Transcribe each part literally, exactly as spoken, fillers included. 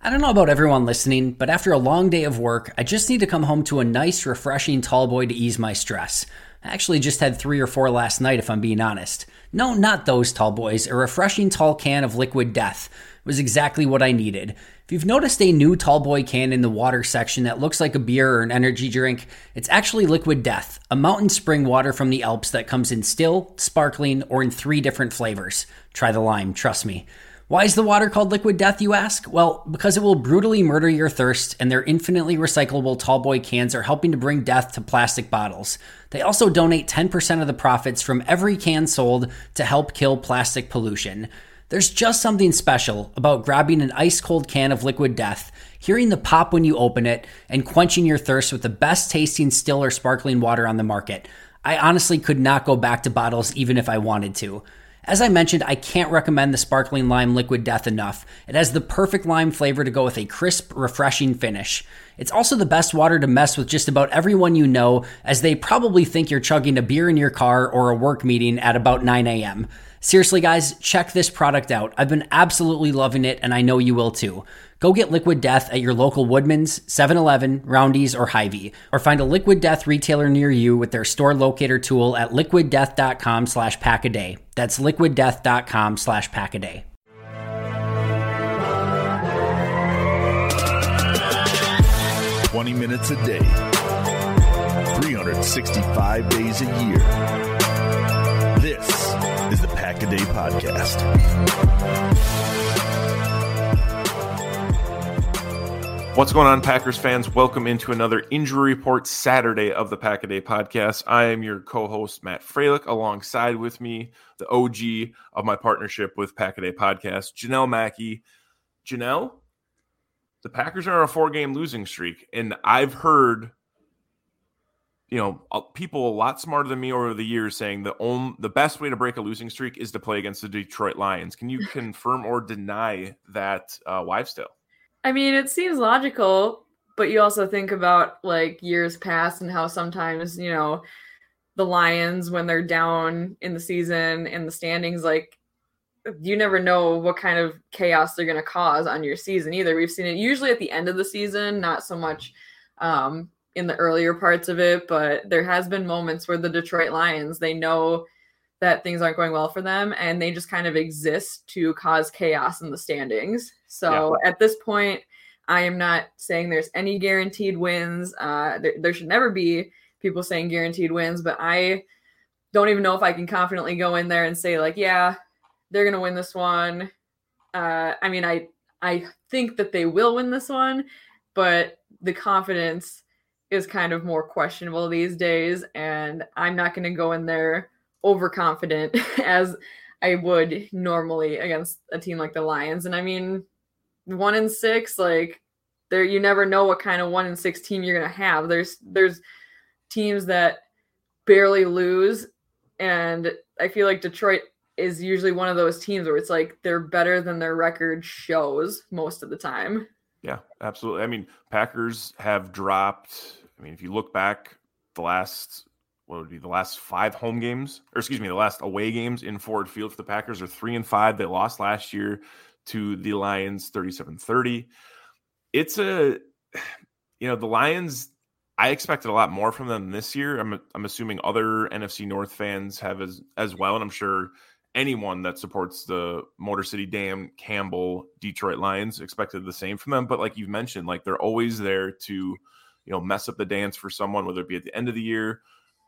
I don't know about everyone listening, but after a long day of work, I just need to come home to a nice, refreshing tall boy to ease my stress. I actually just had three or four last night, if I'm being honest. No, not those tall boys. A refreshing tall can of Liquid Death was exactly what I needed. If you've noticed a new tall boy can in the water section that looks like a beer or an energy drink, it's actually Liquid Death, a mountain spring water from the Alps that comes in still, sparkling, or in three different flavors. Try the lime, trust me. Why is the water called Liquid Death, you ask? Well, because it will brutally murder your thirst, and their infinitely recyclable Tallboy cans are helping to bring death to plastic bottles. They also donate ten percent of the profits from every can sold to help kill plastic pollution. There's just something special about grabbing an ice-cold can of Liquid Death, hearing the pop when you open it, and quenching your thirst with the best-tasting still or sparkling water on the market. I honestly could not go back to bottles even if I wanted to. As I mentioned, I can't recommend the sparkling lime Liquid Death enough. It has the perfect lime flavor to go with a crisp, refreshing finish. It's also the best water to mess with just about everyone you know, as they probably think you're chugging a beer in your car or a work meeting at about nine a.m. Seriously, guys, check this product out. I've been absolutely loving it, and I know you will too. Go get Liquid Death at your local Woodman's, seven eleven, Roundy's, or Hy-Vee, or find a Liquid Death retailer near you with their store locator tool at liquid death dot com slash pack a day. That's liquid death dot com slash pack a day. twenty minutes a day, three hundred sixty-five days a year. This is the Pack-A-Day Podcast. What's going on, Packers fans? Welcome into another Injury Report Saturday of the Pack-A-Day Podcast. I am your co-host, Matt Fralick. Alongside with me, the O G of my partnership with Pack-A-Day Podcast, Janelle Mackey. Janelle, the Packers are on a four-game losing streak, and I've heard... you know, people a lot smarter than me over the years saying the only, the best way to break a losing streak is to play against the Detroit Lions. Can you confirm or deny that uh, wives tale? I mean, it seems logical, but you also think about like years past and how sometimes, you know, the Lions, when they're down in the season and the standings, like you never know what kind of chaos they're going to cause on your season either. We've seen it usually at the end of the season, not so much, um, in the earlier parts of it, but there has been moments where the Detroit Lions, they know that things aren't going well for them and they just kind of exist to cause chaos in the standings. So yeah. At this point, I am not saying there's any guaranteed wins. Uh, there, there should never be people saying guaranteed wins, but I don't even know if I can confidently go in there and say, like, yeah, they're going to win this one. Uh, I mean, I I think that they will win this one, but the confidence is kind of more questionable these days, and I'm not going to go in there overconfident as I would normally against a team like the Lions. And I mean, one in six, like there, you never know what kind of one in six team you're going to have. There's, there's teams that barely lose. And I feel like Detroit is usually one of those teams where it's like, they're better than their record shows most of the time. Yeah, absolutely. I mean, Packers have dropped. I mean, if you look back the last, what would be the last five home games, or excuse me, the last away games in Ford Field for the Packers are three and five. They lost last year to the Lions thirty-seven thirty. It's a, you know, the Lions, I expected a lot more from them this year. I'm I'm assuming other N F C North fans have as, as well. And I'm sure anyone that supports the Motor City Dam, Campbell, Detroit Lions expected the same from them. But like you've mentioned, like they're always there to, you know, mess up the dance for someone, whether it be at the end of the year,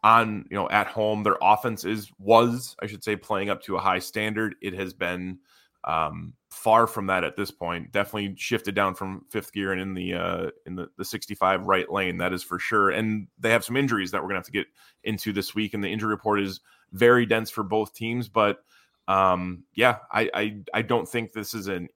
on, you know, at home. Their offense is, was, I should say, playing up to a high standard. It has been um, far from that at this point. Definitely shifted down from fifth gear and in the uh, in the, the sixty-five right lane. That is for sure. And they have some injuries that we're gonna have to get into this week. And the injury report is very dense for both teams. But um, yeah, I, I I don't think this is an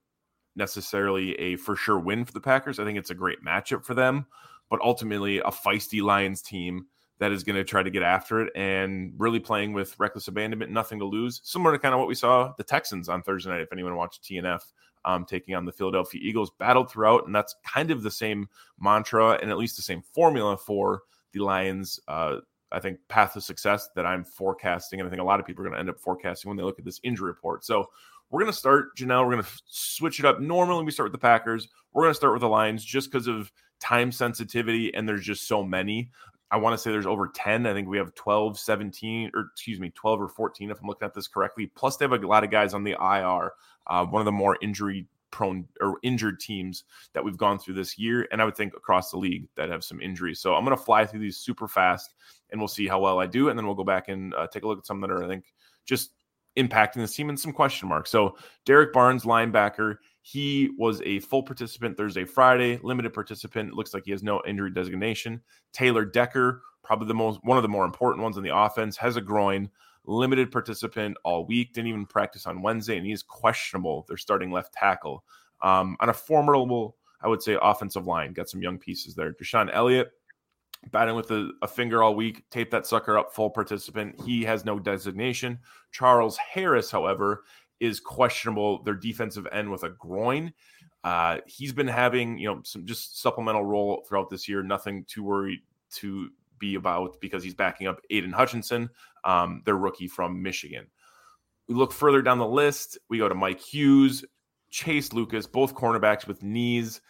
necessarily a for sure win for the Packers. I think it's a great matchup for them, but ultimately a feisty Lions team that is going to try to get after it and really playing with reckless abandonment, nothing to lose. Similar to kind of what we saw the Texans on Thursday night, if anyone watched T N F, um, taking on the Philadelphia Eagles, battled throughout. And that's kind of the same mantra and at least the same formula for the Lions, uh, I think, path to success that I'm forecasting. And I think a lot of people are going to end up forecasting when they look at this injury report. So we're going to start, Janelle, we're going to switch it up. Normally we start with the Packers. We're going to start with the Lions just because of time sensitivity. And there's just so many. I want to say there's over ten. I think we have twelve, seventeen, or excuse me, twelve or fourteen, if I'm looking at this correctly. Plus, they have a lot of guys on the I R, uh, one of the more injury-prone or injured teams that we've gone through this year, and I would think across the league that have some injuries. So I'm going to fly through these super fast, and we'll see how well I do, and then we'll go back and uh, take a look at some that are, I think, just impacting this team and some question marks. So Derek Barnes, linebacker. He was a full participant Thursday, Friday, limited participant. It looks like he has no injury designation. Taylor Decker, probably the most, one of the more important ones on the offense, has a groin, limited participant all week, didn't even practice on Wednesday, and he is questionable. Their starting left tackle. Um, on a formidable, I would say, offensive line. Got some young pieces there. Deshaun Elliott, batting with a, a finger all week, taped that sucker up, full participant. He has no designation. Charles Harris, however, is questionable, their defensive end with a groin. Uh, he's been having, you know, some just supplemental role throughout this year. Nothing to worry to be about because he's backing up Aiden Hutchinson, um, their rookie from Michigan. We look further down the list. We go to Mike Hughes, Chase Lucas, both cornerbacks with knees.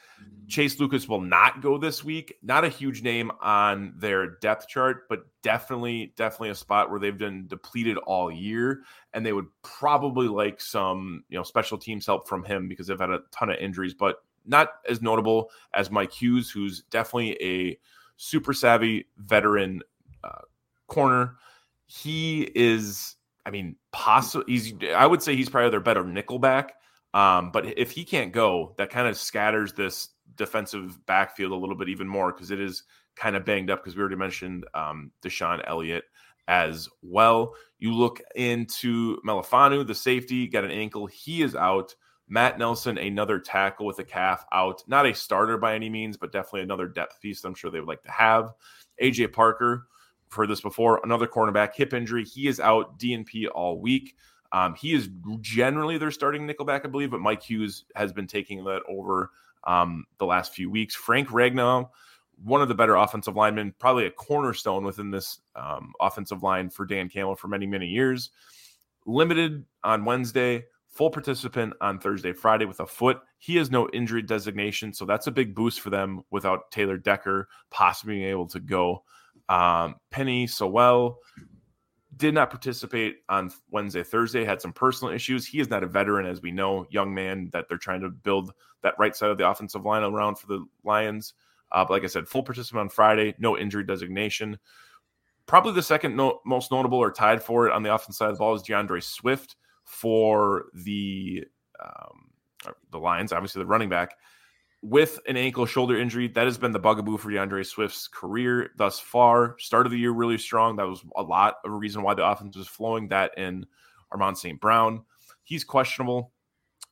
Chase Lucas will not go this week. Not a huge name on their depth chart, but definitely, definitely a spot where they've been depleted all year. And they would probably like some, you know, special teams help from him because they've had a ton of injuries, but not as notable as Mike Hughes, who's definitely a super savvy veteran uh, corner. He is, I mean, possibly, he's, I would say he's probably their better nickelback. Um, but if he can't go, that kind of scatters this defensive backfield a little bit even more because it is kind of banged up because we already mentioned um, Deshaun Elliott as well. You look into Melifanu, the safety, got an ankle. He is out. Matt Nelson, another tackle with a calf out. Not a starter by any means, but definitely another depth piece that I'm sure they would like to have. A J Parker, I've heard this before, another cornerback, hip injury. He is out, D N P all week. Um, he is generally their starting nickelback, I believe, but Mike Hughes has been taking that over um, the last few weeks. Frank Ragnow, one of the better offensive linemen, probably a cornerstone within this um, offensive line for Dan Campbell for many, many years. Limited on Wednesday, full participant on Thursday, Friday with a foot. He has no injury designation, so that's a big boost for them without Taylor Decker possibly being able to go. Um, Penny Sewell, did not participate on Wednesday, Thursday, had some personal issues. He is not a veteran, as we know, young man that they're trying to build that right side of the offensive line around for the Lions. Uh, but like I said, full participant on Friday, no injury designation. Probably the second no- most notable or tied for it on the offensive side of the ball is DeAndre Swift for the um, the Lions, obviously the running back, with an ankle shoulder injury. That has been the bugaboo for DeAndre Swift's career thus far. Start of the year really strong. That was a lot of a reason why the offense was flowing. That and Amon-Ra Saint Brown. He's questionable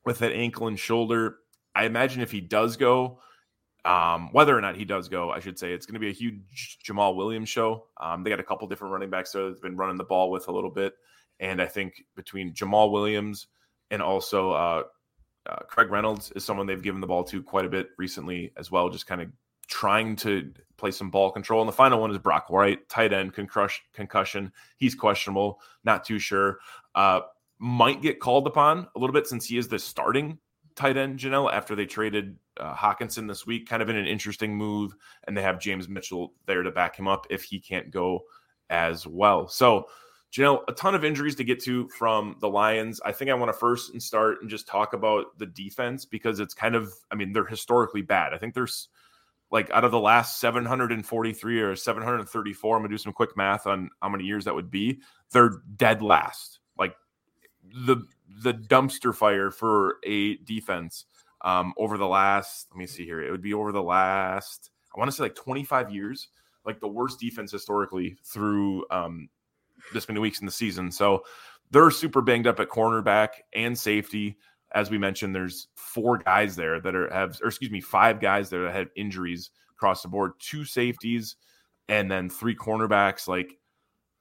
with that ankle and shoulder. I imagine if he does go, um, whether or not he does go, I should say, it's going to be a huge Jamal Williams show. Um, they got a couple different running backs there that's been running the ball with a little bit. And I think between Jamal Williams and also uh, Uh, Craig Reynolds is someone they've given the ball to quite a bit recently as well, just kind of trying to play some ball control. And the final one is Brock White, tight end, concussion. He's questionable, not too sure. Uh, might get called upon a little bit since he is the starting tight end, Janelle, after they traded uh, Hawkinson this week, kind of in an interesting move. And they have James Mitchell there to back him up if he can't go as well. So, Janelle, a ton of injuries to get to from the Lions. I think I want to first and start and just talk about the defense because it's kind of, I mean, they're historically bad. I think there's like out of the last seven hundred forty-three or seven hundred thirty-four, I'm going to do some quick math on how many years that would be. They're dead last. Like the the dumpster fire for a defense um, over the last, let me see here. It would be over the last, I want to say like twenty-five years, like the worst defense historically through um this many weeks in the season. So they're super banged up at cornerback and safety. As we mentioned, there's four guys there that are have, or excuse me, five guys there that have injuries across the board, two safeties and then three cornerbacks. Like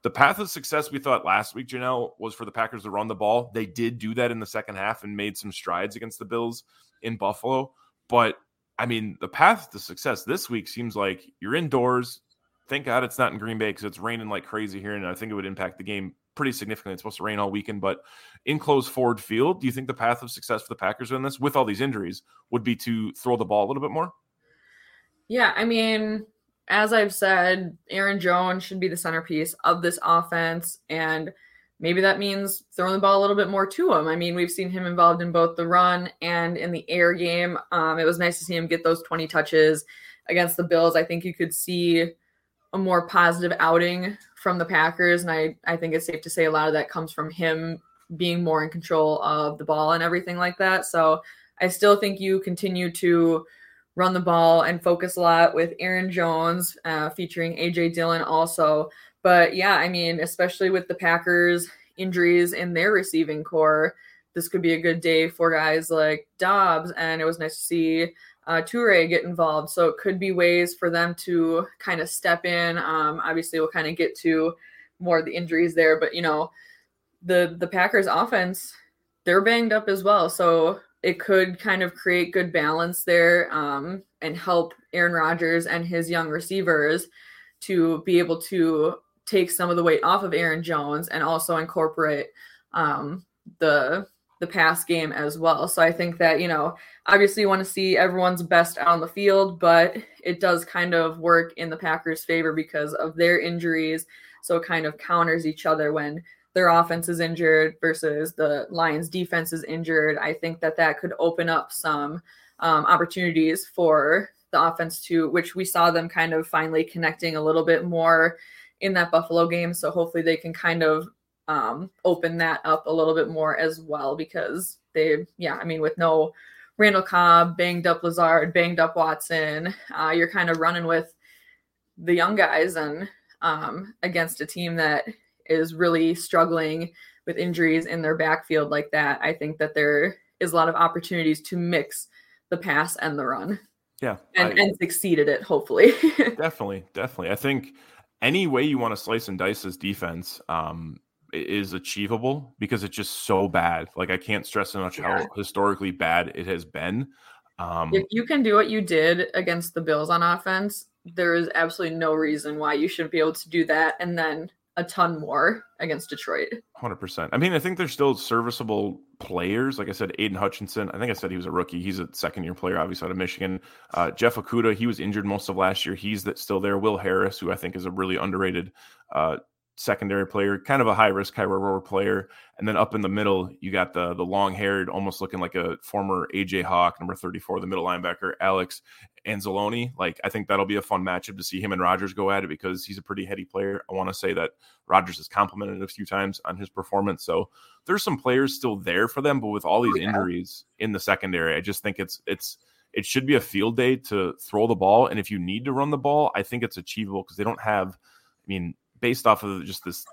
the path of success we thought last week, Janelle, was for the Packers to run the ball. They did do that in the second half and made some strides against the Bills in Buffalo. But I mean, the path to success this week seems like you're indoors. Thank God it's not in Green Bay because it's raining like crazy here, and I think it would impact the game pretty significantly. It's supposed to rain all weekend, but in closed Ford Field, do you think the path of success for the Packers in this, with all these injuries, would be to throw the ball a little bit more? Yeah, I mean, as I've said, Aaron Jones should be the centerpiece of this offense, and maybe that means throwing the ball a little bit more to him. I mean, we've seen him involved in both the run and in the air game. Um, it was nice to see him get those twenty touches against the Bills. I think you could see a more positive outing from the Packers. And I, I think it's safe to say a lot of that comes from him being more in control of the ball and everything like that. So I still think you continue to run the ball and focus a lot with Aaron Jones uh, featuring A J Dillon also. But yeah, I mean, especially with the Packers injuries in their receiving core, this could be a good day for guys like Dobbs. And it was nice to see Uh, Toure get involved. So it could be ways for them to kind of step in. Um, obviously, we'll kind of get to more of the injuries there. But, you know, the the Packers offense, they're banged up as well. So it could kind of create good balance there um, and help Aaron Rodgers and his young receivers to be able to take some of the weight off of Aaron Jones and also incorporate um, the – the pass game as well. So I think that, you know, obviously you want to see everyone's best out on the field, but it does kind of work in the Packers' favor because of their injuries. So it kind of counters each other when their offense is injured versus the Lions' defense is injured. I think that that could open up some um, opportunities for the offense to, which we saw them kind of finally connecting a little bit more in that Buffalo game. So hopefully they can kind of um, open that up a little bit more as well, because they, yeah, I mean, with no Randall Cobb, banged up Lazard, banged up Watson, uh, you're kind of running with the young guys and, um, against a team that is really struggling with injuries in their backfield like that. I think that there is a lot of opportunities to mix the pass and the run. Yeah. And, I, and succeed at it, hopefully. definitely. Definitely. I think any way you want to slice and dice this defense, um, is achievable because it's just so bad. Like I can't stress enough yeah. how historically bad it has been. Um, if you can do what you did against the Bills on offense, there is absolutely no reason why you shouldn't be able to do that. And then a ton more against Detroit. one hundred percent. I mean, I think there's still serviceable players. Like I said, Aiden Hutchinson, I think I said he was a rookie. He's a second year player, obviously out of Michigan. Uh, Jeff Okuda, he was injured most of last year. He's that still there. Will Harris, who I think is a really underrated uh, secondary player, kind of a high risk, high reward player. And then up in the middle, you got the the long haired, almost looking like a former A J Hawk, number thirty-four, the middle linebacker, Alex Anzalone. Like, I think that'll be a fun matchup to see him and Rodgers go at it, because he's a pretty heady player. I want to say that Rodgers has complimented a few times on his performance. So there's some players still there for them, but with all these yeah. injuries in the secondary, I just think it's it's it should be a field day to throw the ball. And if you need to run the ball, I think it's achievable, because they don't have, I mean, based off of just this,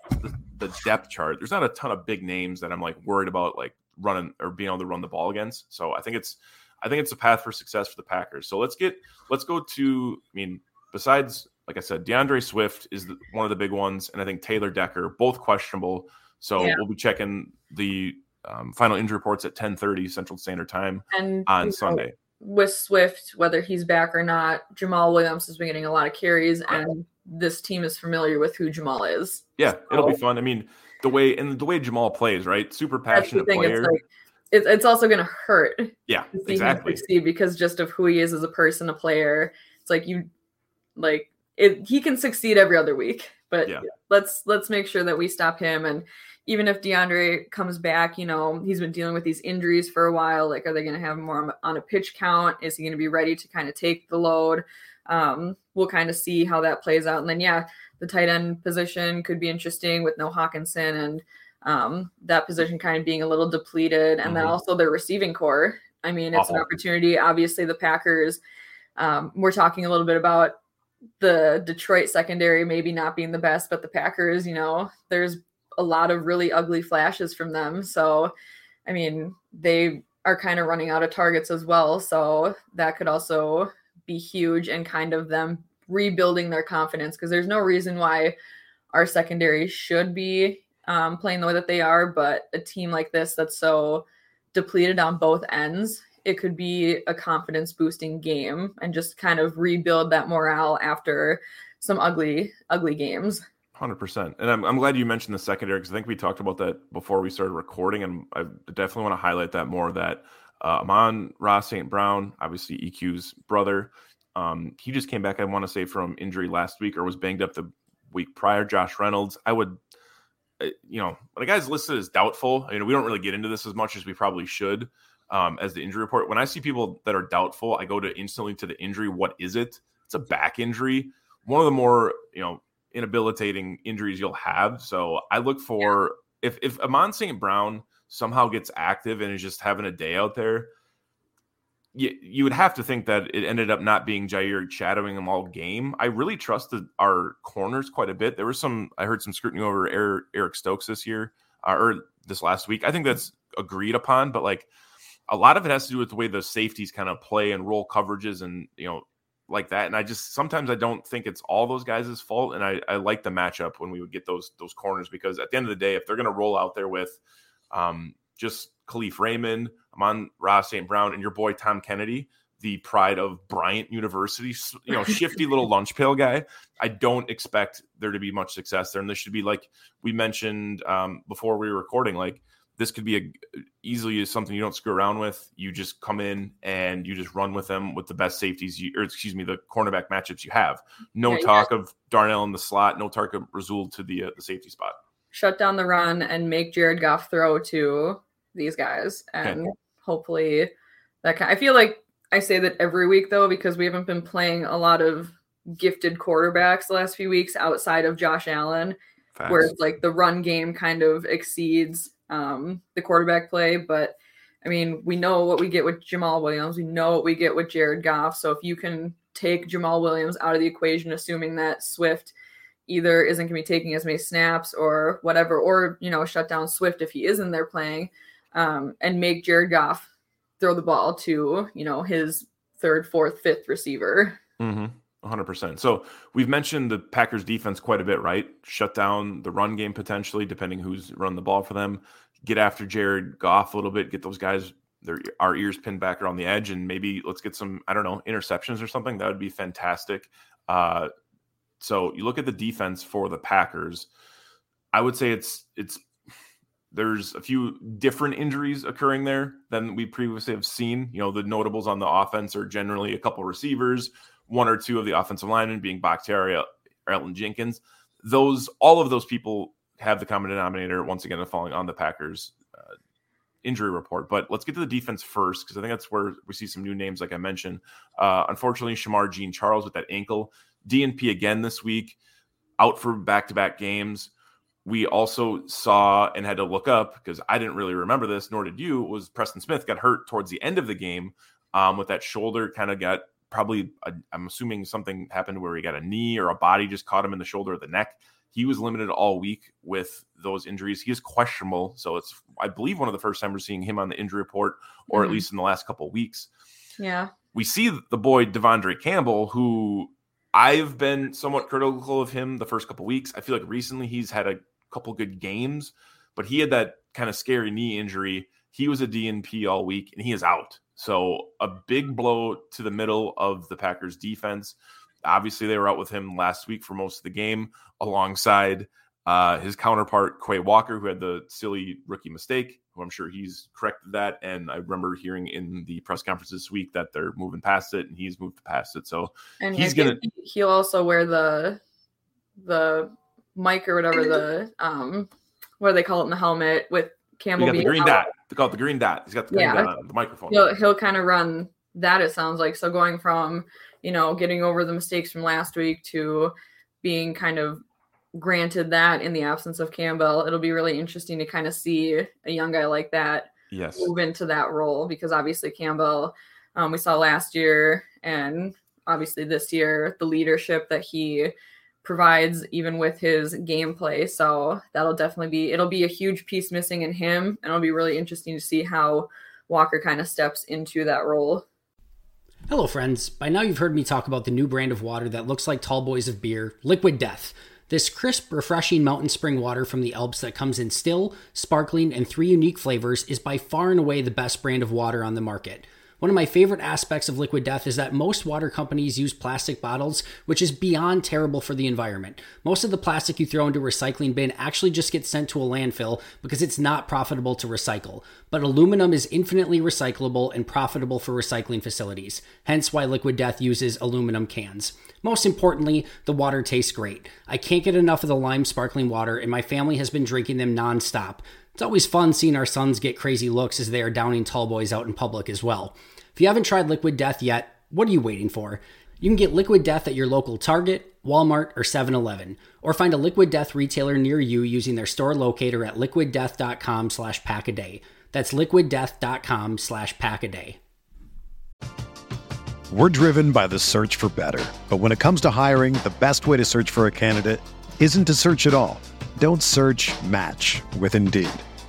the depth chart, there's not a ton of big names that I'm like worried about like running or being able to run the ball against. So I think it's, I think it's a path for success for the Packers. So let's get, let's go to, I mean, besides, like I said, DeAndre Swift is the, one of the big ones. And I think Taylor Decker, both questionable. So yeah. we'll be checking the um, final injury reports at ten thirty Central Standard Time and on you know, Sunday. With Swift, whether he's back or not, Jamal Williams has been getting a lot of carries, and this team is familiar with who Jamal is. Yeah, so. It'll be fun. I mean, the way and the way Jamal plays, right? Super passionate player. It's, like, it's, it's also going to hurt. Yeah, to see exactly. Him because just of who he is as a person, a player. It's like you, like it. He can succeed every other week, but yeah. let's let's make sure that we stop him. And even if DeAndre comes back, you know, he's been dealing with these injuries for a while. Like, are they going to have him more on a pitch count? Is he going to be ready to kind of take the load? Um, we'll kind of see how that plays out. And then, yeah, the tight end position could be interesting with no Hawkinson and um, that position kind of being a little depleted. And mm-hmm. then also their receiving core. I mean, it's awesome. An opportunity. Obviously, the Packers, um, we're talking a little bit about the Detroit secondary maybe not being the best, but the Packers, you know, there's a lot of really ugly flashes from them. So, I mean, they are kind of running out of targets as well. So that could also be huge and kind of them rebuilding their confidence, because there's no reason why our secondary should be um, playing the way that they are. But a team like this that's so depleted on both ends, it could be a confidence boosting game and just kind of rebuild that morale after some ugly, ugly games. one hundred percent. And I'm I'm glad you mentioned the secondary, because I think we talked about that before we started recording, and I definitely want to highlight that more, that uh, Amon-Ra Saint Brown, obviously E Q's brother, um, he just came back, I want to say, from injury last week, or was banged up the week prior. Josh Reynolds, I would, you know, when a guy's listed as doubtful, I mean, we don't really get into this as much as we probably should um, as the injury report. When I see people that are doubtful, I go to instantly to the injury. What is it? It's a back injury. One of the more, you know, inhabilitating injuries you'll have. So I look for if if Amon Saint Brown somehow gets active and is just having a day out there, you, you would have to think that it ended up not being Jair shadowing him all game. I really trusted our corners quite a bit. There was some, I heard some scrutiny over Eric, Eric Stokes this year uh, or this last week. I think that's agreed upon, but like a lot of it has to do with the way the safeties kind of play and roll coverages and, you know, like that. And I just, sometimes I don't think it's all those guys' fault. And I, I like the matchup when we would get those, those corners, because at the end of the day, if they're going to roll out there with um, just Khalif Raymond, Amon-Ra Saint Brown, and your boy, Tom Kennedy, the pride of Bryant University, you know, shifty little lunch pail guy, I don't expect there to be much success there. And this should be, like we mentioned um, before we were recording, like, this could be a, easily something you don't screw around with. You just come in and you just run with them with the best safeties, you, or excuse me, the cornerback matchups you have. No yeah, talk yeah. of Darnell in the slot, no talk of Rasul to the, uh, the safety spot. Shut down the run and make Jared Goff throw to these guys. And okay. hopefully that can, I feel like I say that every week, though, because we haven't been playing a lot of gifted quarterbacks the last few weeks outside of Josh Allen, Facts. Where it's like the run game kind of exceeds Um, the quarterback play. But I mean, we know what we get with Jamal Williams. We know what we get with Jared Goff. So if you can take Jamal Williams out of the equation, assuming that Swift either isn't going to be taking as many snaps or whatever, or, you know, shut down Swift if he is in there playing, um, and make Jared Goff throw the ball to, you know, his third, fourth, fifth receiver. Mm-hmm. one hundred percent. So we've mentioned the Packers defense quite a bit, right? Shut down the run game potentially, depending who's running the ball for them. Get after Jared Goff a little bit. Get those guys, their our ears pinned back around the edge, and maybe let's get some, I don't know, interceptions or something. That would be fantastic. Uh, so you look at the defense for the Packers. I would say it's it's there's a few different injuries occurring there than we previously have seen. You know, the notables on the offense are generally a couple receivers, one or two of the offensive linemen being Bakhtiari or Elgton Jenkins. those all of those people have the common denominator once again of falling on the Packers uh, injury report. But let's get to the defense first, because I think that's where we see some new names, like I mentioned. Uh, unfortunately, Shamar Jean-Charles with that ankle, D N P again this week, out for back-to-back games. We also saw and had to look up, because I didn't really remember this, nor did you, was Preston Smith got hurt towards the end of the game um, with that shoulder, kind of got probably, a, I'm assuming something happened where he got a knee or a body just caught him in the shoulder or the neck. He was limited all week with those injuries. He is questionable. So it's, I believe, one of the first time we're seeing him on the injury report, or mm-hmm. at least in the last couple of weeks. Yeah. We see the boy Devondre Campbell, who I've been somewhat critical of him the first couple of weeks. I feel like recently he's had a couple good games, but he had that kind of scary knee injury. He was a D N P all week, and he is out. So a big blow to the middle of the Packers defense. Obviously, they were out with him last week for most of the game, alongside uh, his counterpart, Quay Walker, who had the silly rookie mistake, who I'm sure he's corrected that. And I remember hearing in the press conference this week that they're moving past it, and he's moved past it. So and he's going to – he'll also wear the the mic or whatever, the um, – what do they call it in the helmet with Campbell being out. They got the green out. dot. They call it the green dot. He's got the green yeah. dot on the microphone. He'll, he'll kind of run that, it sounds like. So going from – you know, getting over the mistakes from last week to being kind of granted that in the absence of Campbell, it'll be really interesting to kind of see a young guy like that yes. move into that role, because obviously Campbell, um, we saw last year and obviously this year, the leadership that he provides even with his gameplay. So that'll definitely be, it'll be a huge piece missing in him. And it'll be really interesting to see how Walker kind of steps into that role. Hello friends, by now you've heard me talk about the new brand of water that looks like tall boys of beer, Liquid Death. This crisp, refreshing mountain spring water from the Alps that comes in still, sparkling, and three unique flavors is by far and away the best brand of water on the market. One of my favorite aspects of Liquid Death is that most water companies use plastic bottles, which is beyond terrible for the environment. Most of the plastic you throw into a recycling bin actually just gets sent to a landfill because it's not profitable to recycle. But aluminum is infinitely recyclable and profitable for recycling facilities, hence why Liquid Death uses aluminum cans. Most importantly, the water tastes great. I can't get enough of the lime sparkling water, and my family has been drinking them nonstop. It's always fun seeing our sons get crazy looks as they are downing tall boys out in public as well. If you haven't tried Liquid Death yet, what are you waiting for? You can get Liquid Death at your local Target, Walmart, or seven eleven, or find a Liquid Death retailer near you using their store locator at liquid death dot com slash pack a day. That's liquid death dot com slash pack a day. We're driven by the search for better, but when it comes to hiring, the best way to search for a candidate isn't to search at all. Don't search, match with Indeed.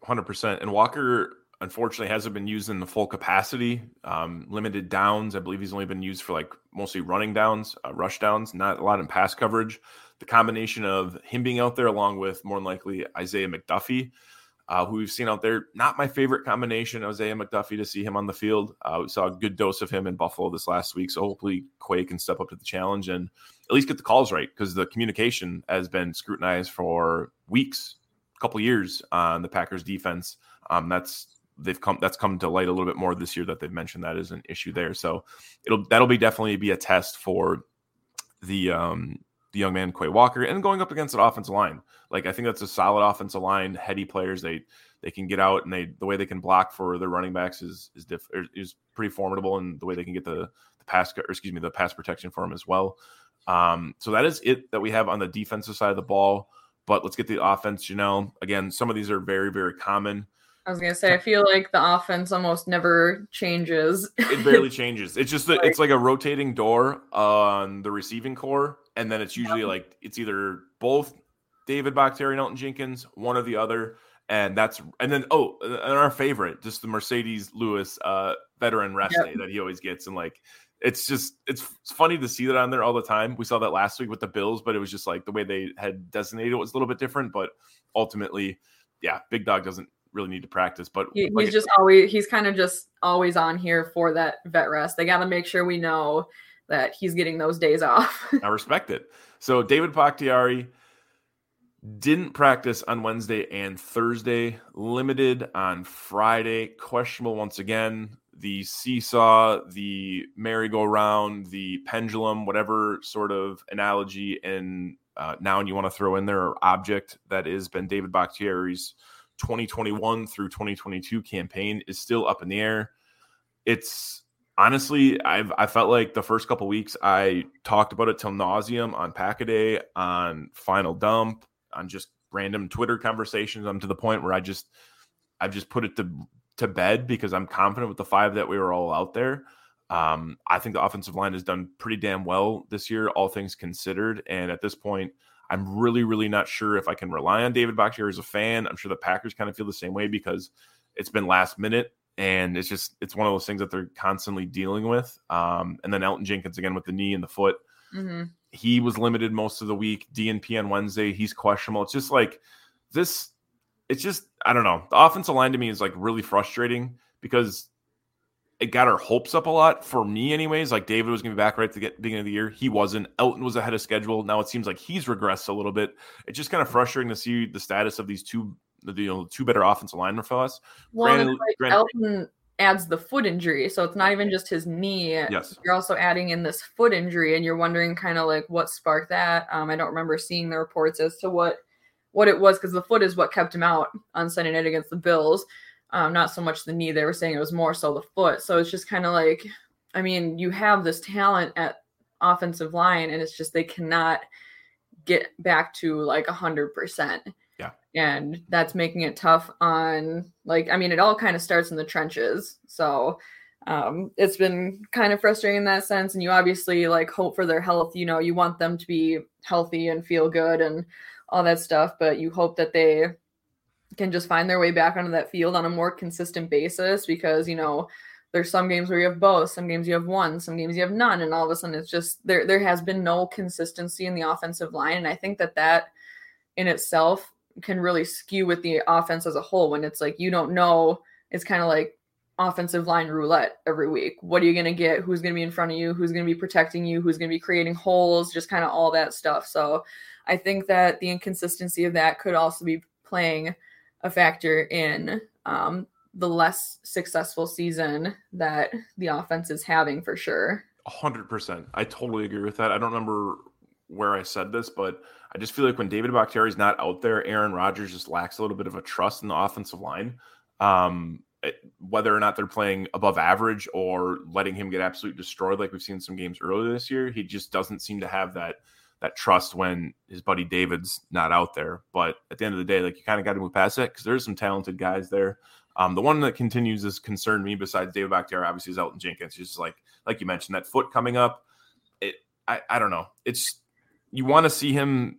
one hundred percent. And Walker, unfortunately, hasn't been used in the full capacity. Um, limited downs. I believe he's only been used for like mostly running downs, uh, rush downs, not a lot in pass coverage. The combination of him being out there along with more than likely Isaiah McDuffie, uh, who we've seen out there. Not my favorite combination, Isaiah McDuffie, to see him on the field. Uh, we saw a good dose of him in Buffalo this last week. So hopefully Quay can step up to the challenge and at least get the calls right, because the communication has been scrutinized for weeks, a couple years on the Packers defense. Um, that's they've come that's come to light a little bit more this year, that they've mentioned that is an issue there. So it'll that'll be definitely be a test for the um the young man, Quay Walker, and going up against an offensive line. Like, I think that's a solid offensive line, heady players. They they can get out, and they the way they can block for their running backs is is diff, is pretty formidable, and the way they can get the, the pass, or excuse me, the pass protection for them as well. Um, so that is it that we have on the defensive side of the ball. But let's get the offense, Janelle. Again, some of these are very, very common. I was going to say, I feel like the offense almost never changes. It barely changes. It's just, a, like, it's like a rotating door on the receiving core. And then it's usually yeah. like, it's either both David Bakhtiari and Elgton Jenkins, one or the other. And that's, and then, oh, and our favorite, just the Mercedes Lewis uh, veteran rest yep. day that he always gets. And like, it's just, it's, it's funny to see that on there all the time. We saw that last week with the Bills, but it was just like the way they had designated it was a little bit different, but ultimately, yeah, Big Dog doesn't really need to practice, but he, like he's just it, always, he's kind of just always on here for that vet rest. They got to make sure we know that he's getting those days off. I respect it. So David Bakhtiari didn't practice on Wednesday and Thursday, limited on Friday, questionable once again. The seesaw, the merry-go-round, the pendulum, whatever sort of analogy and uh, noun you want to throw in there or object that has been David Bakhtiari's twenty twenty-one through twenty twenty-two campaign is still up in the air. It's honestly, I've I felt like the first couple weeks I talked about it till nauseum on Pack-A-Day, on Final Dump, on just random Twitter conversations. I'm to the point where I just I've just put it to to bed because I'm confident with the five that we were all out there. Um, I think the offensive line has done pretty damn well this year, all things considered. And at this point, I'm really, really not sure if I can rely on David Bakhtiari as a fan. I'm sure the Packers kind of feel the same way because it's been last minute and it's just, it's one of those things that they're constantly dealing with. Um, and then Elgton Jenkins again with the knee and the foot. Mm-hmm. He was limited most of the week. D N P on Wednesday. He's questionable. It's just like this. It's just, I don't know. The offensive line to me is like really frustrating because it got our hopes up a lot for me anyways. Like David was going to be back right at the beginning of the year. He wasn't. Elgton was ahead of schedule. Now it seems like he's regressed a little bit. It's just kind of frustrating to see the status of these two, the you know, two better offensive linemen for us. Well, Granted, like Granted, Elgton adds the foot injury. So it's not even just his knee. Yes. You're also adding in this foot injury and you're wondering kind of like what sparked that. Um, I don't remember seeing the reports as to what, what it was, because the foot is what kept him out on Sunday night against the Bills. Um, not so much the knee. They were saying it was more so the foot. So it's just kind of like, I mean, you have this talent at offensive line, and it's just they cannot get back to like one hundred percent. Yeah. And that's making it tough on, like, I mean, it all kind of starts in the trenches. So um, it's been kind of frustrating in that sense. And you obviously, like, hope for their health. You know, you want them to be healthy and feel good and all that stuff, but you hope that they can just find their way back onto that field on a more consistent basis because, you know, there's some games where you have both, some games you have one, some games you have none. And all of a sudden it's just, there, there has been no consistency in the offensive line. And I think that that in itself can really skew with the offense as a whole when it's like, you don't know, it's kind of like offensive line roulette every week. What are you going to get? Who's going to be in front of you? Who's going to be protecting you? Who's going to be creating holes? Just kind of all that stuff. So I think that the inconsistency of that could also be playing a factor in um, the less successful season that the offense is having for sure. A hundred percent. I totally agree with that. I don't remember where I said this, but I just feel like when David Bakhtiari is not out there, Aaron Rodgers just lacks a little bit of a trust in the offensive line. Um, it, whether or not they're playing above average or letting him get absolutely destroyed, like we've seen some games earlier this year, he just doesn't seem to have that that trust when his buddy David's not out there. But at the end of the day, like you kind of got to move past that because there's some talented guys there. Um, the one that continues is concerned me besides David Bakhtiari, obviously, is Elgton Jenkins. He's just like, like you mentioned, that foot coming up. It, I, I don't know. It's, you want to see him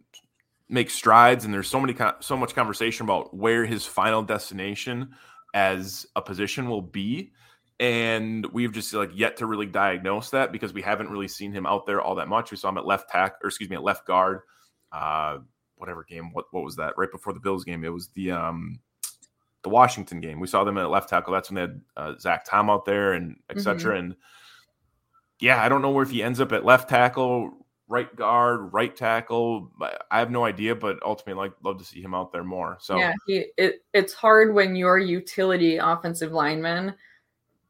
make strides. And there's so many, so much conversation about where his final destination as a position will be. And we've just like yet to really diagnose that because we haven't really seen him out there all that much. We saw him at left tack, or excuse me, at left guard, uh, whatever game. What what was that? Right before the Bills game, it was the um, the Washington game. We saw them at left tackle. That's when they had uh, Zach Tom out there and et cetera. Mm-hmm. And yeah, I don't know where if he ends up at left tackle, right guard, right tackle. I have no idea, but ultimately, I'd love to see him out there more. So yeah, he, it it's hard when your utility offensive lineman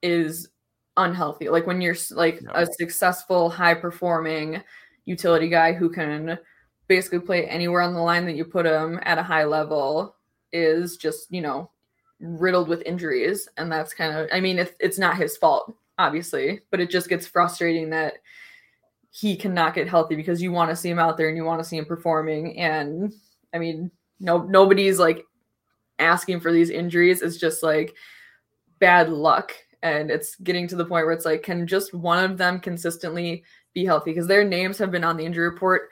is unhealthy. Like when you're like no. a successful, high performing utility guy who can basically play anywhere on the line that you put him at a high level is just, you know, riddled with injuries. And that's kind of, I mean, it's, it's not his fault, obviously, but it just gets frustrating that he cannot get healthy, because you want to see him out there and you want to see him performing. And I mean, no, nobody's like asking for these injuries. It's just like bad luck. And it's getting to the point where it's like, can just one of them consistently be healthy? Because their names have been on the injury report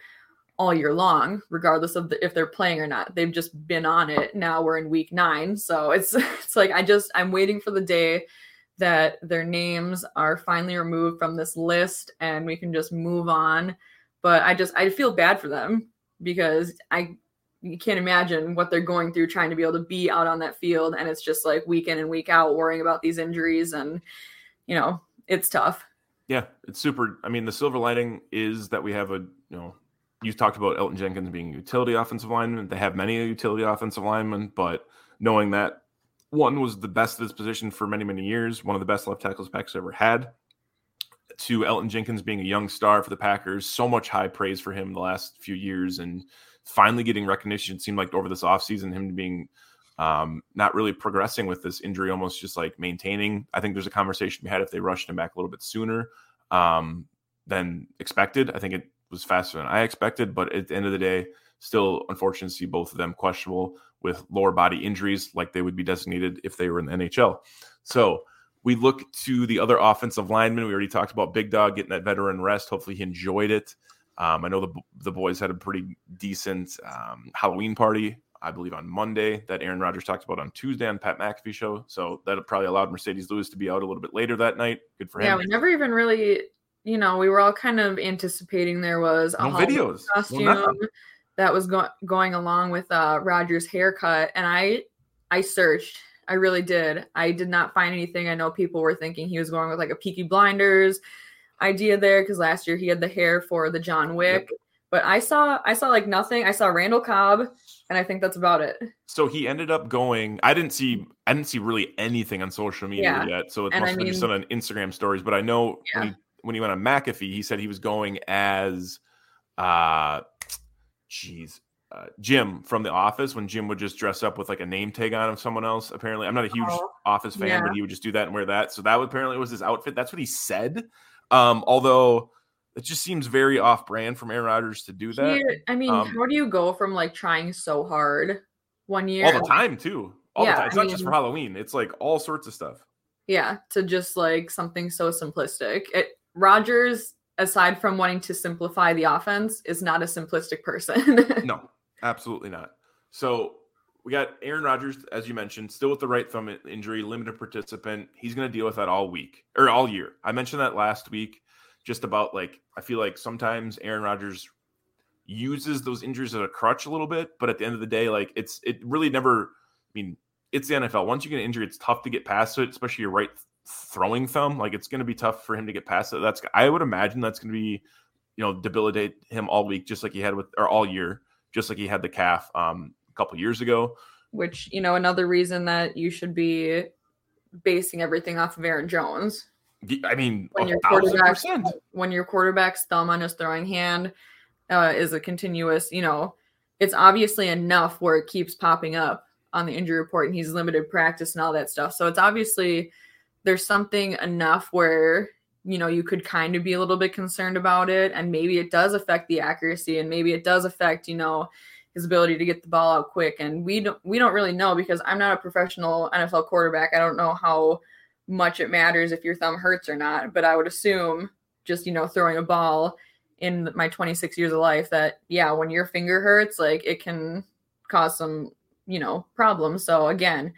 all year long, regardless of the, if they're playing or not. They've just been on it. Now we're in week nine. So it's it's like, I just, I'm waiting for the day that their names are finally removed from this list and we can just move on. But I just, I feel bad for them, because I you can't imagine what they're going through trying to be able to be out on that field. And it's just like week in and week out worrying about these injuries. And, you know, it's tough. Yeah, it's super. I mean, the silver lining is that we have a, you know, you talked about Elgton Jenkins being a utility offensive lineman. They have many utility offensive linemen, but knowing that one was the best of his position for many, many years, one of the best left tackles Packers ever had, to Elgton Jenkins being a young star for the Packers, so much high praise for him the last few years. And finally getting recognition, it seemed like over this offseason, him being um, not really progressing with this injury, almost just like maintaining. I think there's a conversation we had if they rushed him back a little bit sooner um, than expected. I think it was faster than I expected, but at the end of the day, still unfortunate to see both of them questionable with lower body injuries, like they would be designated if they were in the N H L. So we look to the other offensive linemen. We already talked about Big Dog getting that veteran rest. Hopefully he enjoyed it. Um, I know the the boys had a pretty decent um, Halloween party, I believe, on Monday that Aaron Rodgers talked about on Tuesday on Pat McAfee show. So that probably allowed Mercedes Lewis to be out a little bit later that night. Good for him. Yeah, we never even really, you know, we were all kind of anticipating there was a no Halloween videos. costume well, that was go- going along with uh, Rodgers' haircut. And I I searched. I really did. I did not find anything. I know people were thinking he was going with like a Peaky Blinders idea there, because last year he had the hair for the John Wick. Yep. But I saw I saw like nothing. I saw Randall Cobb, and I think that's about it. So he ended up going, I didn't see I didn't see really anything on social media yeah. yet. So it and must I have mean, been just on Instagram stories. But I know yeah. when, he, when he went on McAfee, he said he was going as uh geez. Uh, Jim from The Office, when Jim would just dress up with like a name tag on of someone else. Apparently, I'm not a huge oh, Office fan, yeah. but he would just do that and wear that. So that apparently was his outfit. That's what he said. Um, although it just seems very off brand from Aaron Rodgers to do that. He, I mean, um, how do you go from like trying so hard one year? All the time too. All yeah, the time. It's I not mean, just for Halloween. It's like all sorts of stuff. Yeah. To just like something so simplistic. It, Rodgers, aside from wanting to simplify the offense, is not a simplistic person. No, absolutely not. So we got Aaron Rodgers, as you mentioned, still with the right thumb injury, limited participant. He's going to deal with that all week or all year. I mentioned that last week, just about like, I feel like sometimes Aaron Rodgers uses those injuries as a crutch a little bit, but at the end of the day, like it's, it really never, I mean, it's the N F L. Once you get an injury, it's tough to get past it, especially your right throwing thumb. Like it's going to be tough for him to get past it. That's, I would imagine that's going to be, you know, debilitate him all week, just like he had with, or all year, just like he had the calf. Um, couple years ago, which, you know, another reason that you should be basing everything off of Aaron Jones. I mean, when your quarterback's, when your quarterback's thumb on his throwing hand uh, is a continuous, you know, it's obviously enough where it keeps popping up on the injury report and he's limited practice and all that stuff. So it's obviously there's something enough where, you know, you could kind of be a little bit concerned about it. And maybe it does affect the accuracy, and maybe it does affect, you know, his ability to get the ball out quick. And we don't we don't really know, because I'm not a professional N F L quarterback. I don't know how much it matters if your thumb hurts or not, but I would assume, just, you know, throwing a ball in my twenty-six years of life, that, yeah, when your finger hurts, like it can cause some, you know, problems. So again,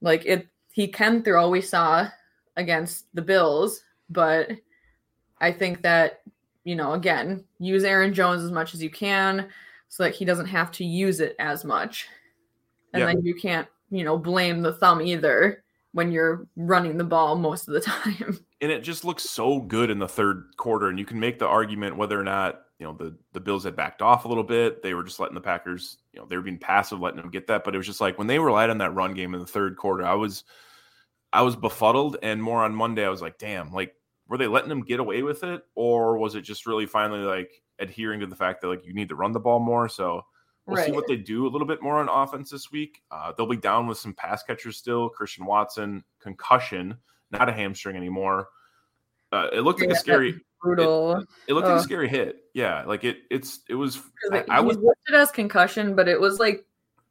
like it, he can throw, we saw against the Bills, but I think that, you know, again, use Aaron Jones as much as you can, so that he doesn't have to use it as much. And yeah. then you can't, you know, blame the thumb either when you're running the ball most of the time. And it just looks so good in the third quarter. And you can make the argument whether or not, you know, the, the Bills had backed off a little bit. They were just letting the Packers, you know, they were being passive, letting them get that. But it was just like when they relied on that run game in the third quarter, I was, I was befuddled. And more on Monday, I was like, damn, like, were they letting them get away with it? Or was it just really finally like adhering to the fact that like you need to run the ball more? So we'll right. see what they do a little bit more on offense this week. Uh, they'll be down with some pass catchers still. Christian Watson, concussion, not a hamstring anymore. Uh, it looked like yeah, a scary brutal. It, it looked oh. like a scary hit. Yeah, like it. It's it was. I, I was listed as concussion, but it was like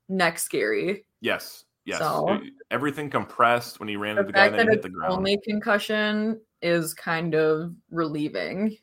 neck scary. Yes, yes. So, it, everything compressed when he ran into the guy that and hit the ground. Only concussion is kind of relieving.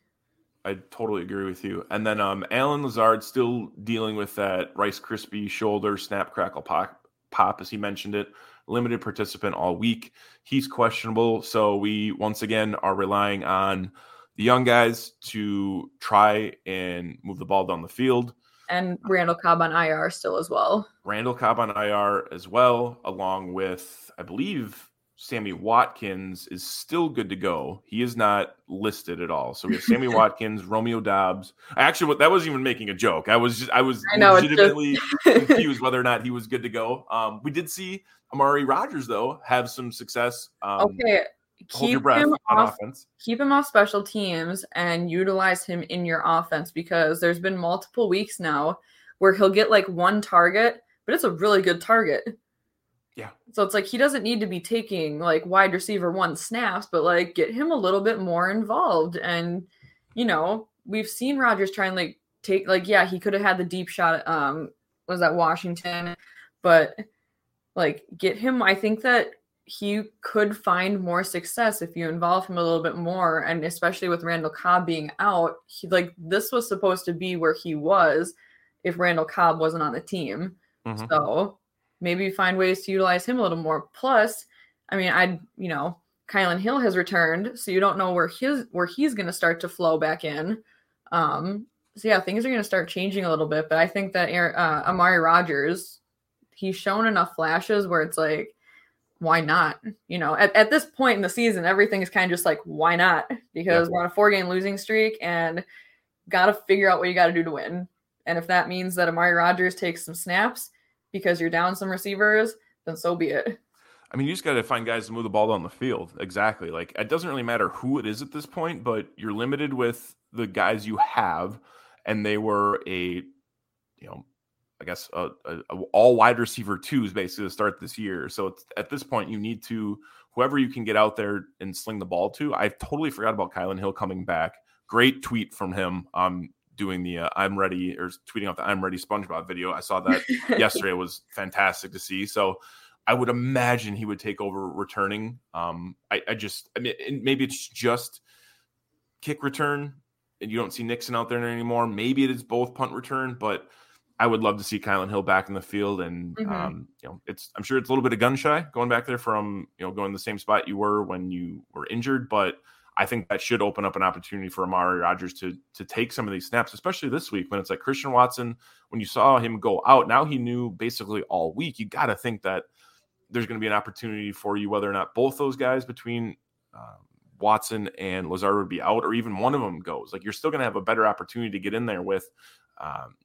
I totally agree with you. And then um, Allen Lazard still dealing with that Rice Krispie shoulder snap crackle pop, pop as he mentioned it. Limited participant all week. He's questionable, so we once again are relying on the young guys to try and move the ball down the field. And Randall Cobb on I R still as well. Randall Cobb on I R as well, along with, I believe, Sammy Watkins is still good to go. He is not listed at all. So we have Sammy Watkins, Romeo Dobbs. I actually, that wasn't even making a joke. I was just, I was I know, legitimately just... confused whether or not he was good to go. Um, we did see Amari Rodgers, though, have some success. Um, okay. Keep him off, keep him off special teams and utilize him in your offense, because there's been multiple weeks now where he'll get like one target, but it's a really good target. Yeah. So it's like, he doesn't need to be taking like wide receiver one snaps, but like get him a little bit more involved. And, you know, we've seen Rodgers try and like take, like, yeah, he could have had the deep shot. Um, was that Washington? But like get him. I think that he could find more success if you involve him a little bit more. And especially with Randall Cobb being out, he like, this was supposed to be where he was if Randall Cobb wasn't on the team. Mm-hmm. So maybe find ways to utilize him a little more. Plus, I mean, I, you know, Kylan Hill has returned, so you don't know where his, where he's going to start to flow back in. Um, so yeah, things are going to start changing a little bit, but I think that uh, Amari Rodgers, he's shown enough flashes where it's like, why not? You know, at, at this point in the season, everything is kind of just like, why not? Because yeah. we're on a four game losing streak and got to figure out what you got to do to win. And if that means that Amari Rodgers takes some snaps because you're down some receivers, then so be it. I mean, you just got to find guys to move the ball down the field. Exactly. Like, it doesn't really matter who it is at this point, but you're limited with the guys you have. And they were a, you know, I guess uh, uh, all wide receiver twos basically to start this year. So it's, at this point, you need to, whoever you can get out there and sling the ball to. I totally forgot about Kylan Hill coming back. Great tweet from him. Um, doing the uh, I'm ready or tweeting out the I'm ready SpongeBob video. I saw that yesterday. It was fantastic to see. So I would imagine he would take over returning. Um, I, I just, I mean, maybe it's just kick return and you don't see Nixon out there anymore. Maybe it is both punt return, but I would love to see Kylan Hill back in the field. And, mm-hmm. um, you know, it's, I'm sure it's a little bit of gun shy going back there from, you know, going the same spot you were when you were injured. But I think that should open up an opportunity for Amari Rodgers to, to take some of these snaps, especially this week when it's like Christian Watson, when you saw him go out, now he knew basically all week. You got to think that there's going to be an opportunity for you, whether or not both those guys between uh, Watson and Lazard would be out, or even one of them goes, like, you're still going to have a better opportunity to get in there with, um,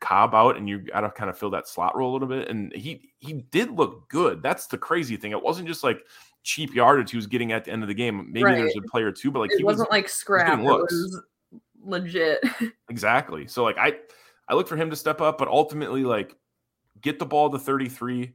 Cobb out, and you got to kind of fill that slot role a little bit. And he he did look good. That's the crazy thing. It wasn't just like cheap yardage he was getting at the end of the game. Maybe right. there's a play or two, but like it he wasn't was, like scrap. It was legit. Exactly. So like I I look for him to step up, but ultimately like get the ball to thirty-three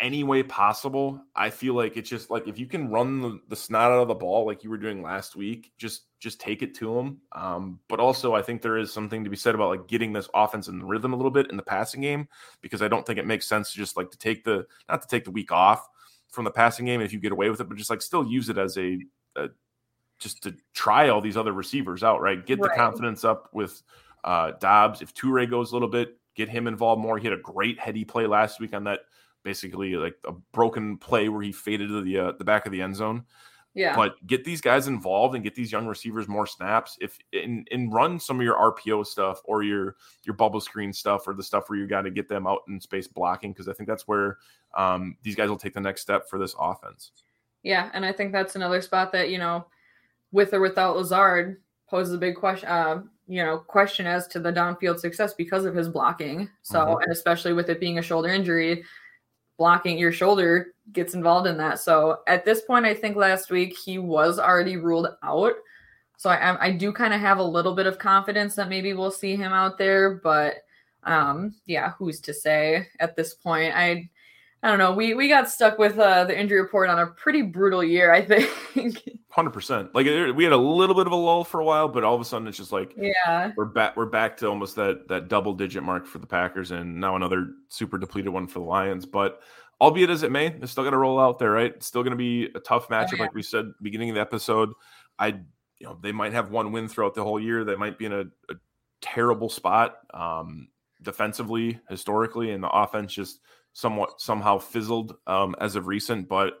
any way possible. I feel like it's just like if you can run the, the snot out of the ball like you were doing last week, just just take it to them. Um, but also I think there is something to be said about like getting this offense in the rhythm a little bit in the passing game, because I don't think it makes sense to just like to take the, not to take the week off from the passing game if you get away with it, but just like still use it as a, a just to try all these other receivers out, right? Get right. the confidence up with uh, Dobbs. If Toure goes a little bit, get him involved more. He had a great heady play last week on that, basically like a broken play where he faded to the, uh, the back of the end zone. Yeah, but get these guys involved and get these young receivers more snaps. If and, and run some of your R P O stuff or your your bubble screen stuff or the stuff where you got to get them out in space blocking, because I think that's where um, these guys will take the next step for this offense. Yeah, and I think that's another spot that, you know, with or without Lazard poses a big question, uh, you know, question as to the downfield success because of his blocking. So mm-hmm. and especially with it being a shoulder injury. Blocking your shoulder gets involved in that. So at this point, I think last week he was already ruled out. So I, I do kind of have a little bit of confidence that maybe we'll see him out there, but um, yeah, who's to say at this point? I, I don't know. We we got stuck with uh, the injury report on a pretty brutal year, I think. one hundred percent. Like it, we had a little bit of a lull for a while, but all of a sudden it's just like, yeah, we're back. We're back to almost that that double digit mark for the Packers, and now another super depleted one for the Lions. But albeit as it may, it's still going to roll out there, right? It's still going to be a tough matchup, oh, yeah. like we said beginning of the episode. I, you know, they might have one win throughout the whole year. They might be in a, a terrible spot um, defensively, historically, and the offense just somewhat somehow fizzled um, as of recent, but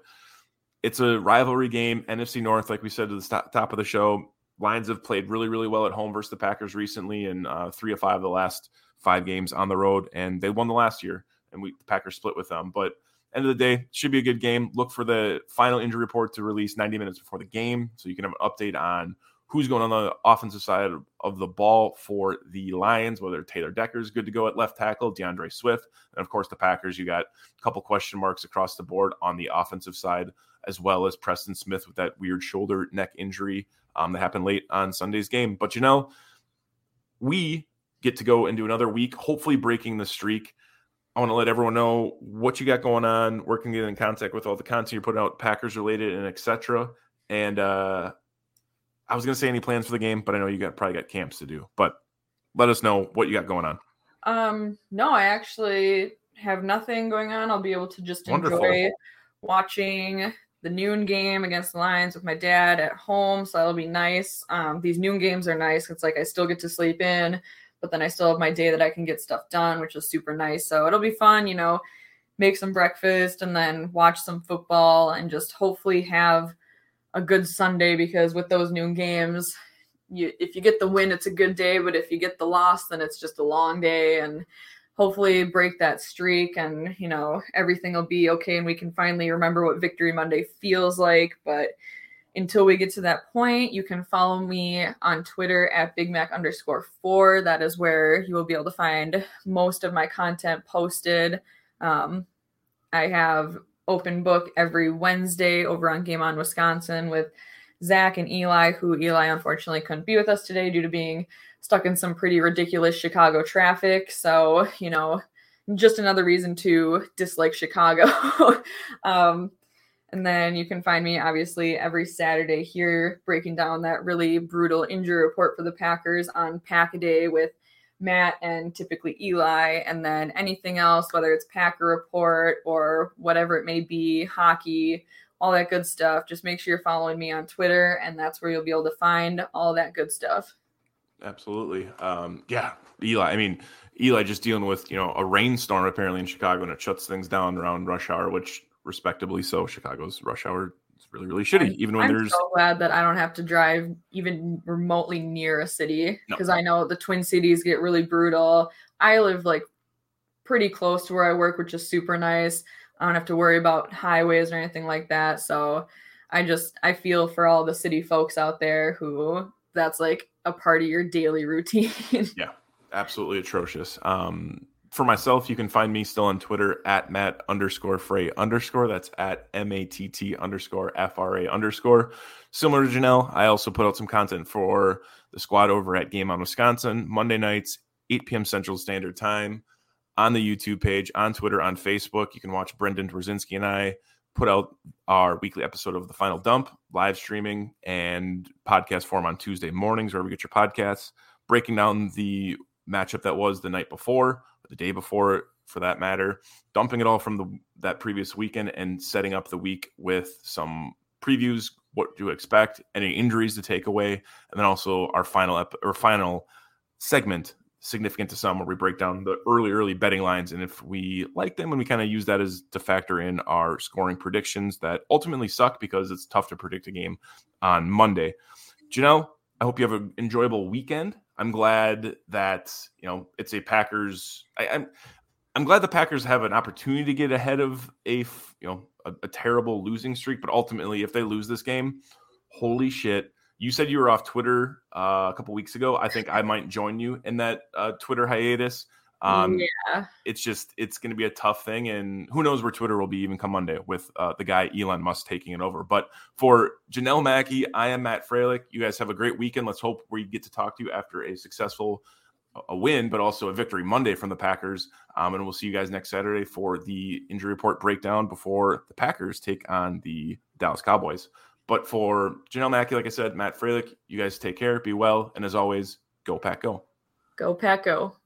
it's a rivalry game. N F C North, like we said at the top of the show, Lions have played really, really well at home versus the Packers recently in uh, three of five of the last five games on the road, and they won the last year, and we the Packers split with them. But end of the day, should be a good game. Look for the final injury report to release ninety minutes before the game, so you can have an update on who's going on the offensive side of the ball for the Lions, whether Taylor Decker is good to go at left tackle, DeAndre Swift, and of course the Packers. You got a couple question marks across the board on the offensive side, as well as Preston Smith with that weird shoulder neck injury um, that happened late on Sunday's game. But, you know, we get to go into another week, hopefully breaking the streak. I want to let everyone know what you got going on, where can you get in contact with all the content you're putting out, Packers related and et cetera. And, uh, I was going to say any plans for the game, but I know you got probably got camps to do. But let us know what you got going on. Um, no, I actually have nothing going on. I'll be able to just Wonderful. enjoy watching the noon game against the Lions with my dad at home, so that'll be nice. Um, these noon games are nice. It's like I still get to sleep in, but then I still have my day that I can get stuff done, which is super nice. So it'll be fun, you know, make some breakfast and then watch some football and just hopefully have a good Sunday, because with those noon games, you, if you get the win, it's a good day, but if you get the loss, then it's just a long day, and hopefully break that streak and, you know, everything will be okay. And we can finally remember what Victory Monday feels like. But until we get to that point, you can follow me on Twitter at Big Mac underscore four. That is where you will be able to find most of my content posted. Um, I have Open Book every Wednesday over on Game On Wisconsin with Zach and Eli, who Eli unfortunately couldn't be with us today due to being stuck in some pretty ridiculous Chicago traffic. So, you know, just another reason to dislike Chicago. um, and then you can find me obviously every Saturday here breaking down that really brutal injury report for the Packers on Pack-A-Day with Matt and typically Eli, and then anything else, whether it's Packer Report or whatever it may be, hockey, all that good stuff. Just make sure you're following me on Twitter, and that's where you'll be able to find all that good stuff. Absolutely. Um, yeah, Eli. I mean, Eli just dealing with, you know, a rainstorm apparently in Chicago, and it shuts things down around rush hour, which respectably so. Chicago's rush hour is really, really shitty. I'm, even when I'm there's so glad that I don't have to drive even remotely near a city, because no. I know the Twin Cities get really brutal. I live like pretty close to where I work, which is super nice. I don't have to worry about highways or anything like that. So I just, I feel for all the city folks out there who that's like a part of your daily routine. Yeah, absolutely atrocious. Um, For myself, you can find me still on Twitter at Matt underscore Frey underscore. That's at M A T T underscore F R A underscore. Similar to Janelle, I also put out some content for the squad over at Game On Wisconsin, Monday nights, eight p.m. Central Standard Time, on the YouTube page, on Twitter, on Facebook. You can watch Brendan Dworzynski and I put out our weekly episode of The Final Dump, live streaming and podcast form on Tuesday mornings, wherever you get your podcasts, breaking down the matchup that was the night before, the day before for that matter, dumping it all from the that previous weekend and setting up the week with some previews, what to expect, any injuries to take away, and then also our final ep- or final segment, Significant to Some, where we break down the early early betting lines, and if we like them, and we kind of use that as to factor in our scoring predictions that ultimately suck because it's tough to predict a game on Monday. Janelle, I hope you have an enjoyable weekend. I'm glad that, you know, it's a Packers. I, I'm I'm glad the Packers have an opportunity to get ahead of a, you know, a, a terrible losing streak. But ultimately, if they lose this game, holy shit. You said you were off Twitter uh, a couple weeks ago. I think I might join you in that uh, Twitter hiatus. Um, yeah. It's just, it's going to be a tough thing. And who knows where Twitter will be even come Monday with uh, the guy Elon Musk taking it over. But for Janelle Mackey, I am Matt Fralick. You guys have a great weekend. Let's hope we get to talk to you after a successful a win, but also a victory Monday from the Packers. Um, and we'll see you guys next Saturday for the injury report breakdown before the Packers take on the Dallas Cowboys. But for Janelle Mackey, like I said, Matt Fralick, you guys take care, be well, and as always, go Pack Go. Go Pack Go.